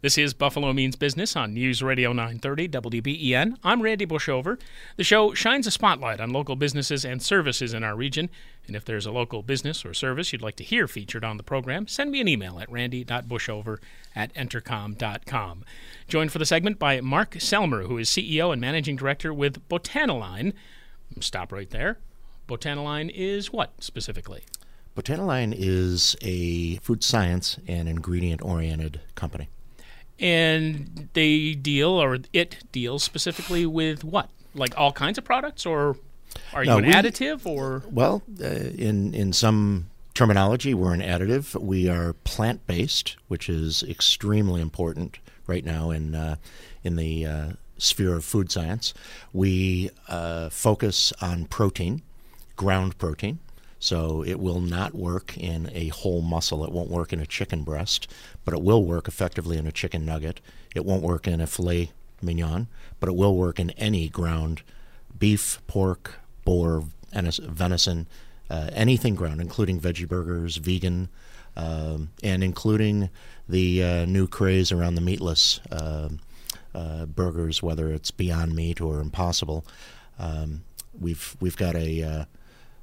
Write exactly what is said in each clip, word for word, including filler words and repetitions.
This is Buffalo Means Business on News Radio nine thirty W B E N. I'm Randy Bushover. The show shines a spotlight on local businesses and services in our region. And if there's a local business or service you'd like to hear featured on the program, send me an email at randy dot bushover at entercom dot com. Joined for the segment by Mark Selmer, who is C E O and Managing Director with Botaniline. Stop right there. Botaniline is what specifically? Botaniline is a food science and ingredient-oriented company. And they deal, or it deals specifically with what? Like all kinds of products, or are you no, an we, additive? Or Well, uh, in, in some terminology, we're an additive. We are plant-based, which is extremely important right now in, uh, in the uh, sphere of food science. We uh, focus on protein, ground protein. So it will not work in a whole muscle. It won't work in a chicken breast, but it will work effectively in a chicken nugget. It won't work in a filet mignon, but it will work in any ground beef, pork, boar, venison, uh, anything ground, including veggie burgers, vegan, um, and including the uh, new craze around the meatless uh, uh, burgers, whether it's Beyond Meat or Impossible. Um, we've we've got a... Uh,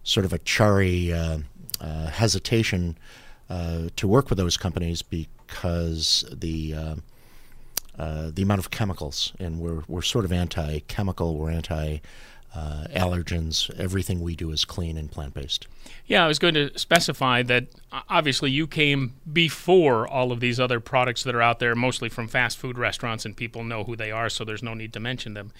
sort of a chary uh, uh, hesitation uh, to work with those companies because the uh, uh, the amount of chemicals, and we're we're sort of anti-chemical, we're anti-allergens. Uh, Everything we do is clean and plant-based. Yeah, I was going to specify that obviously you came before all of these other products that are out there, mostly from fast food restaurants, and people know who they are, so there's no need to mention them.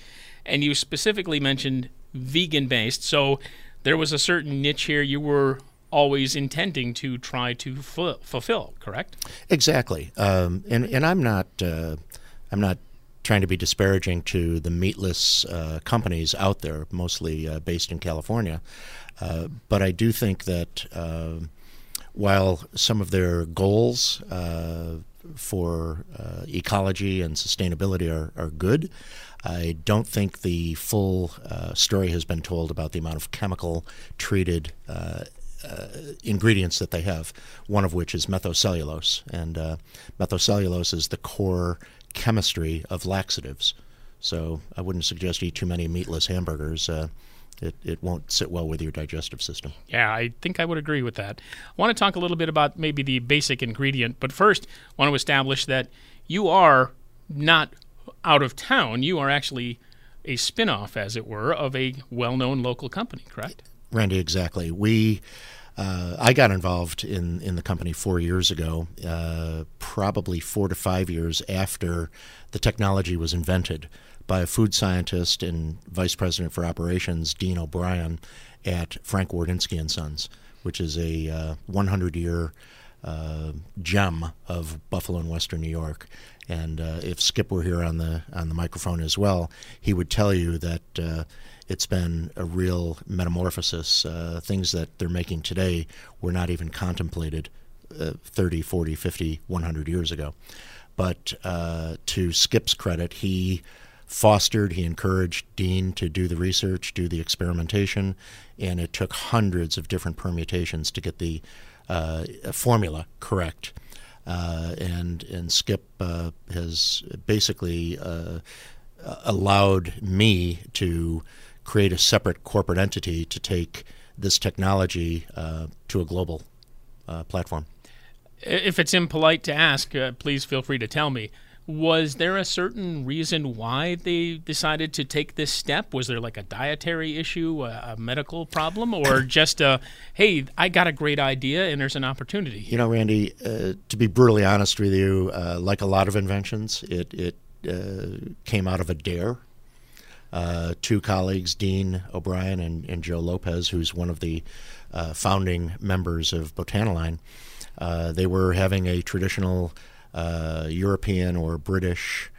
And you specifically mentioned vegan-based, so there was a certain niche here you were always intending to try to fu- fulfill, correct? Exactly, um, and and I'm not uh, I'm not trying to be disparaging to the meatless uh, companies out there, mostly uh, based in California, uh, but I do think that uh, while some of their goals uh, for uh, ecology and sustainability are, are good, I don't think the full uh, story has been told about the amount of chemical-treated uh, uh, ingredients that they have, one of which is methylcellulose. And uh, methylcellulose is the core chemistry of laxatives. So I wouldn't suggest you eat too many meatless hamburgers. Uh, it, it won't sit well with your digestive system. Yeah, I think I would agree with that. I want to talk a little bit about maybe the basic ingredient, but first I want to establish that you are not out of town. You are actually a spin-off, as it were, of a well-known local company, correct? Randy, exactly. We, uh, I got involved in, in the company four years ago, uh, probably four to five years after the technology was invented by a food scientist and vice president for operations, Dean O'Brien, at Frank Wardinski and Sons, which is a uh, one hundred year uh, gem of Buffalo and Western New York. And uh, if Skip were here on the on the microphone as well, he would tell you that uh, it's been a real metamorphosis. Uh, things that they're making today were not even contemplated uh, thirty, forty, fifty, one hundred years ago. But uh, to Skip's credit, he fostered, he encouraged Dean to do the research, do the experimentation, and it took hundreds of different permutations to get the uh, formula correct. Uh, and and Skip uh, has basically uh, allowed me to create a separate corporate entity to take this technology uh, to a global uh, platform. If it's impolite to ask, uh, please feel free to tell me. Was there a certain reason why they decided to take this step? Was there like a dietary issue, a, a medical problem, or just a, hey, I got a great idea and there's an opportunity here? You know, Randy, uh, to be brutally honest with you, uh, like a lot of inventions, it, it uh, came out of a dare. Uh, two colleagues, Dean O'Brien and, and Joe Lopez, who's one of the uh, founding members of Botaniline, uh, they were having a traditional Uh, European or British,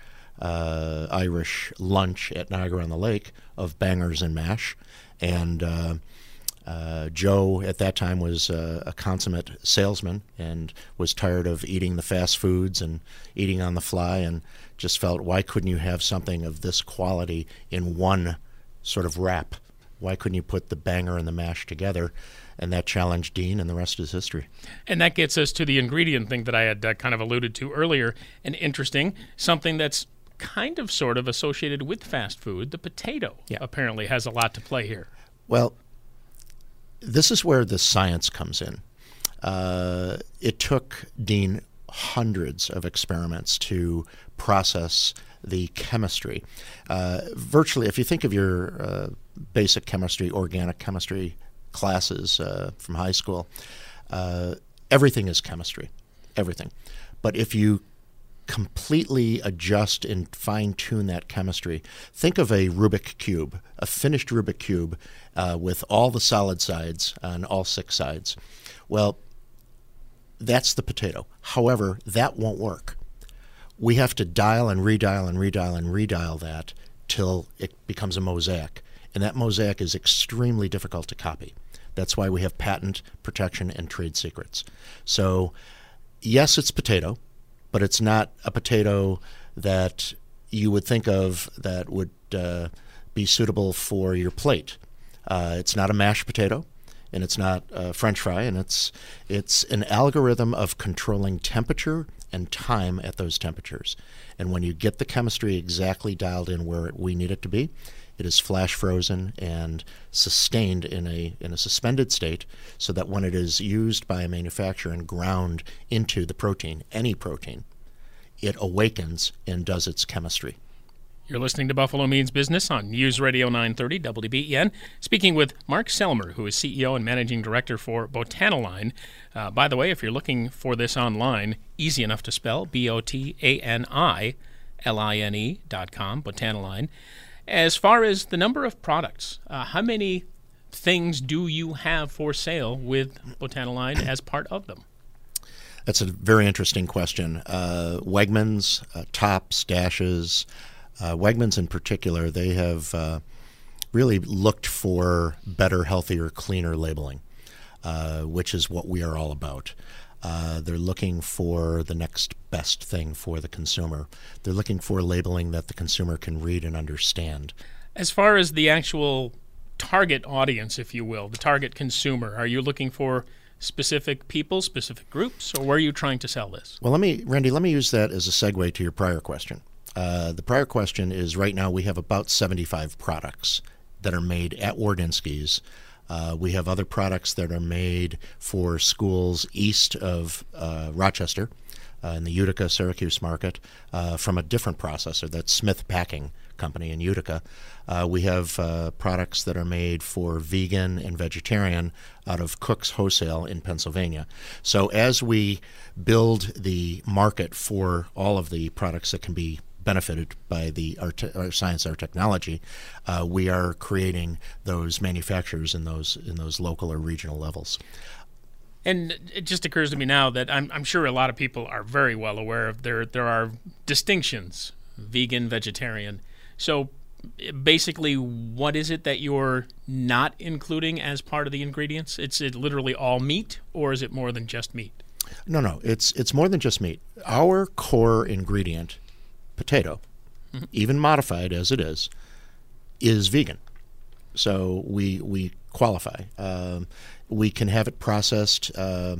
uh, Irish lunch at Niagara-on-the-Lake of bangers and mash. And uh, uh, Joe at that time was uh, a consummate salesman and was tired of eating the fast foods and eating on the fly, and just felt, why couldn't you have something of this quality in one sort of wrap? Why couldn't you put the banger and the mash together? And that challenged Dean, and the rest is history. And that gets us to the ingredient thing that I had uh, kind of alluded to earlier. And interesting, something that's kind of sort of associated with fast food, the potato, yeah. apparently has a lot to play here. Well, this is where the science comes in. Uh, it took Dean hundreds of experiments to process the chemistry. Uh, virtually, if you think of your uh, basic chemistry, organic chemistry classes uh, from high school, uh, everything is chemistry, everything. But if you completely adjust and fine-tune that chemistry, think of a Rubik cube, a finished Rubik cube uh, with all the solid sides on all six sides. Well, that's the potato. However, that won't work. We have to dial and redial and redial and redial that till it becomes a mosaic. And that mosaic is extremely difficult to copy. That's why we have patent protection and trade secrets. So, yes, it's potato, but it's not a potato that you would think of that would uh, be suitable for your plate. Uh, it's not a mashed potato, and it's not a French fry, and it's it's an algorithm of controlling temperature and time at those temperatures. And when you get the chemistry exactly dialed in where we need it to be, it is flash frozen and sustained in a in a suspended state, so that when it is used by a manufacturer and ground into the protein, any protein, it awakens and does its chemistry. You're listening to Buffalo Means Business on News Radio nine thirty W B E N, speaking with Mark Selmer, who is C E O and Managing Director for Botaniline. Uh, by the way, if you're looking for this online, easy enough to spell, B O T A N I L I N E dot com, Botaniline. As far as the number of products, uh, how many things do you have for sale with Botaniline as part of them? That's a very interesting question. Uh, Wegmans, uh, Tops, Dash's. Uh, Wegmans in particular, they have uh, really looked for better, healthier, cleaner labeling, uh, which is what we are all about. Uh, they're looking for the next best thing for the consumer. They're looking for labeling that the consumer can read and understand. As far as the actual target audience, if you will, the target consumer, are you looking for specific people, specific groups, or where are you trying to sell this? Well, let me, Randy, let me use that as a segue to your prior question. Uh, the prior question is, right now we have about seventy-five products that are made at Wardinski's. Uh, we have other products that are made for schools east of uh, Rochester, uh, in the Utica, Syracuse market, uh, from a different processor, that's Smith Packing Company in Utica. Uh, we have uh, products that are made for vegan and vegetarian out of Cook's Wholesale in Pennsylvania. So as we build the market for all of the products that can be benefited by the our, te- our science, our technology, uh, we are creating those manufacturers in those in those local or regional levels. And it just occurs to me now that I'm, I'm sure a lot of people are very well aware of there there are distinctions, vegan, vegetarian. So basically, what is it that you're not including as part of the ingredients? It's it literally all meat, or is it more than just meat? No, no, it's it's more than just meat. Our core ingredient, potato, mm-hmm. even modified as it is, is vegan. So we we qualify. Um, we can have it processed uh,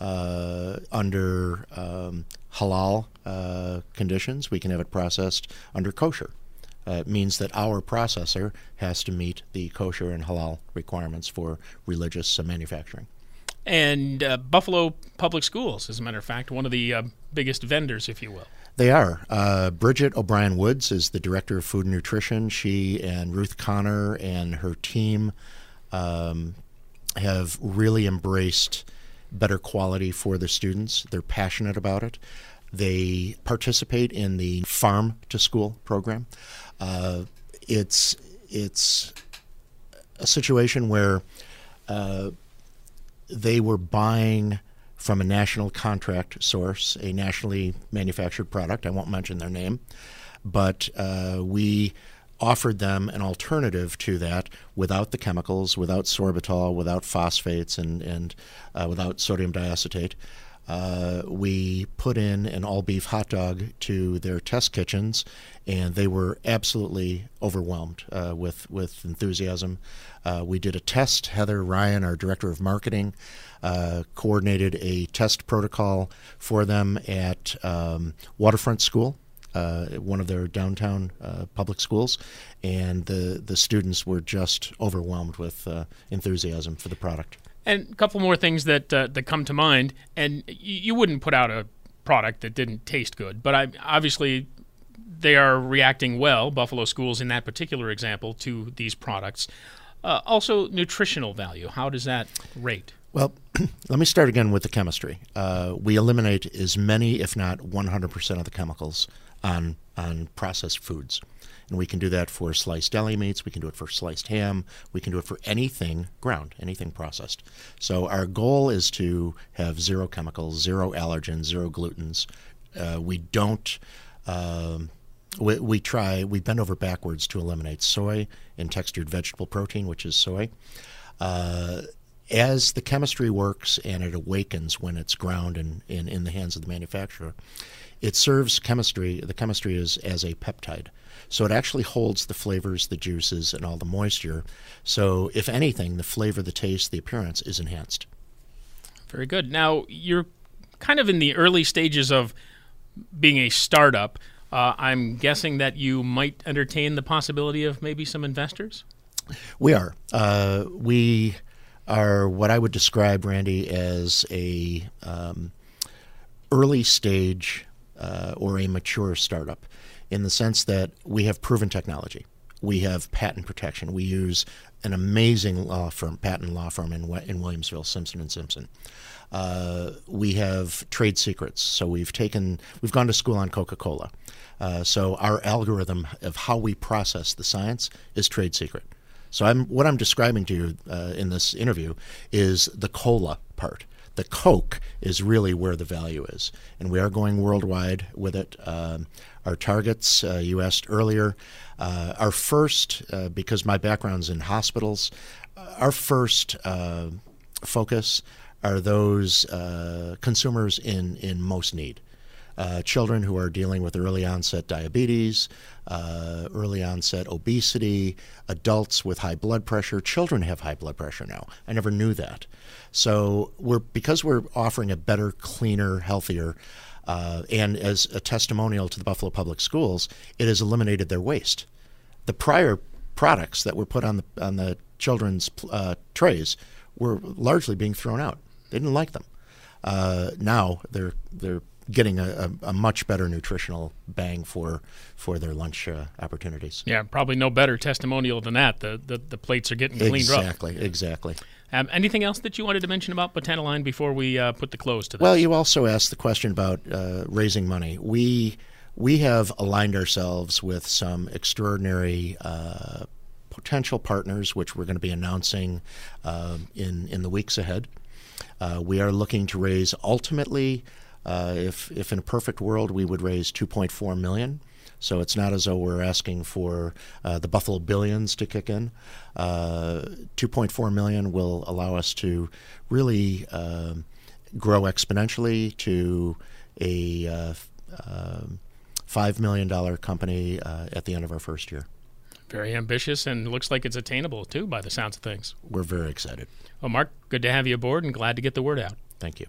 uh, under um, halal uh, conditions. We can have it processed under kosher. Uh, it means that our processor has to meet the kosher and halal requirements for religious uh, manufacturing. and uh, Buffalo Public Schools, as a matter of fact, one of the uh, biggest vendors, if you will. They are. Uh, Bridget O'Brien-Woods is the director of food and nutrition. She and Ruth Connor and her team um, have really embraced better quality for the students. They're passionate about it. They participate in the farm to school program. Uh, it's it's a situation where uh, they were buying from a national contract source, a nationally manufactured product. I won't mention their name, but uh, we offered them an alternative to that without the chemicals, without sorbitol, without phosphates, and, and uh, without sodium diacetate. Uh, we put in an all-beef hot dog to their test kitchens, and they were absolutely overwhelmed uh, with, with enthusiasm. Uh, we did a test. Heather Ryan, our director of marketing, uh, coordinated a test protocol for them at um, Waterfront School, uh, one of their downtown uh, public schools, and the, the students were just overwhelmed with uh, enthusiasm for the product. And a couple more things that uh, that come to mind, and you wouldn't put out a product that didn't taste good, but I, obviously they are reacting well, Buffalo Schools in that particular example, to these products. Uh, also, nutritional value, how does that rate? Well, let me start again with the chemistry. Uh, we eliminate as many, if not one hundred percent of the chemicals on on processed foods. And we can do that for sliced deli meats, we can do it for sliced ham, we can do it for anything ground, anything processed. So our goal is to have zero chemicals, zero allergens, zero glutens. Uh, we don't, um, we, we try, we bend over backwards to eliminate soy and textured vegetable protein, which is soy. Uh, as the chemistry works and it awakens when it's ground and in, in, in the hands of the manufacturer, it serves chemistry, the chemistry is as a peptide. So it actually holds the flavors, the juices, and all the moisture. So if anything, the flavor, the taste, the appearance is enhanced. Very good. Now, you're kind of in the early stages of being a startup. Uh, I'm guessing that you might entertain the possibility of maybe some investors? We are. Uh, we are what I would describe, Randy, as a um, early stage uh, or a mature startup, in the sense that we have proven technology. We have patent protection. We use an amazing law firm, patent law firm in in Williamsville, Simpson and Simpson. Uh, we have trade secrets. So we've taken, we've gone to school on Coca-Cola. Uh, so our algorithm of how we process the science is trade secret. So I'm what I'm describing to you uh, in this interview is the cola part. The Coke is really where the value is, and we are going worldwide with it. Uh, our targets, uh, you asked earlier, uh, our first, uh, because my background's in hospitals, our first uh, focus are those uh, consumers in, in most need. Uh, children who are dealing with early onset diabetes, uh, early onset obesity, adults with high blood pressure. Children have high blood pressure now. I never knew that. So we're because we're offering a better, cleaner, healthier, uh, and as a testimonial to the Buffalo Public Schools, it has eliminated their waste. The prior products that were put on the on the children's uh, trays were largely being thrown out. They didn't like them. Uh, now they're they're getting a, a, a much better nutritional bang for for their lunch uh, opportunities. Yeah, probably no better testimonial than that. The the, the plates are getting cleaned exactly, up. Exactly, exactly. Um, anything else that you wanted to mention about Botaniline before we uh, put the close to this? Well, you also asked the question about uh, raising money. We we have aligned ourselves with some extraordinary uh, potential partners, which we're going to be announcing uh, in, in the weeks ahead. Uh, we are looking to raise ultimately... Uh, if if in a perfect world, we would raise two point four million dollars. So it's not as though we're asking for uh, the Buffalo billions to kick in. Uh, two point four million dollars will allow us to really uh, grow exponentially to a uh, uh, five million dollars company uh, at the end of our first year. Very ambitious, and looks like it's attainable, too, by the sounds of things. We're very excited. Well, Mark, good to have you aboard, and glad to get the word out. Thank you.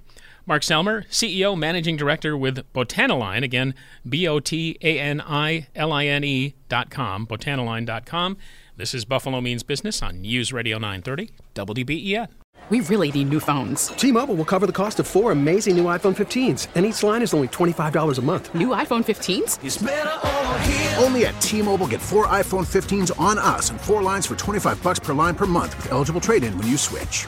Mark Selmer, C E O, Managing Director with Botaniline, again, B O T A N I L I N E dot com, Botaniline dot com. This is Buffalo Means Business on News Radio nine thirty, W D B E N. We really need new phones. T-Mobile will cover the cost of four amazing new iPhone fifteens, and each line is only twenty-five dollars a month. New iPhone fifteens? It's better over here. Only at T-Mobile, get four iPhone fifteens on us and four lines for twenty-five dollars per line per month with eligible trade-in when you switch.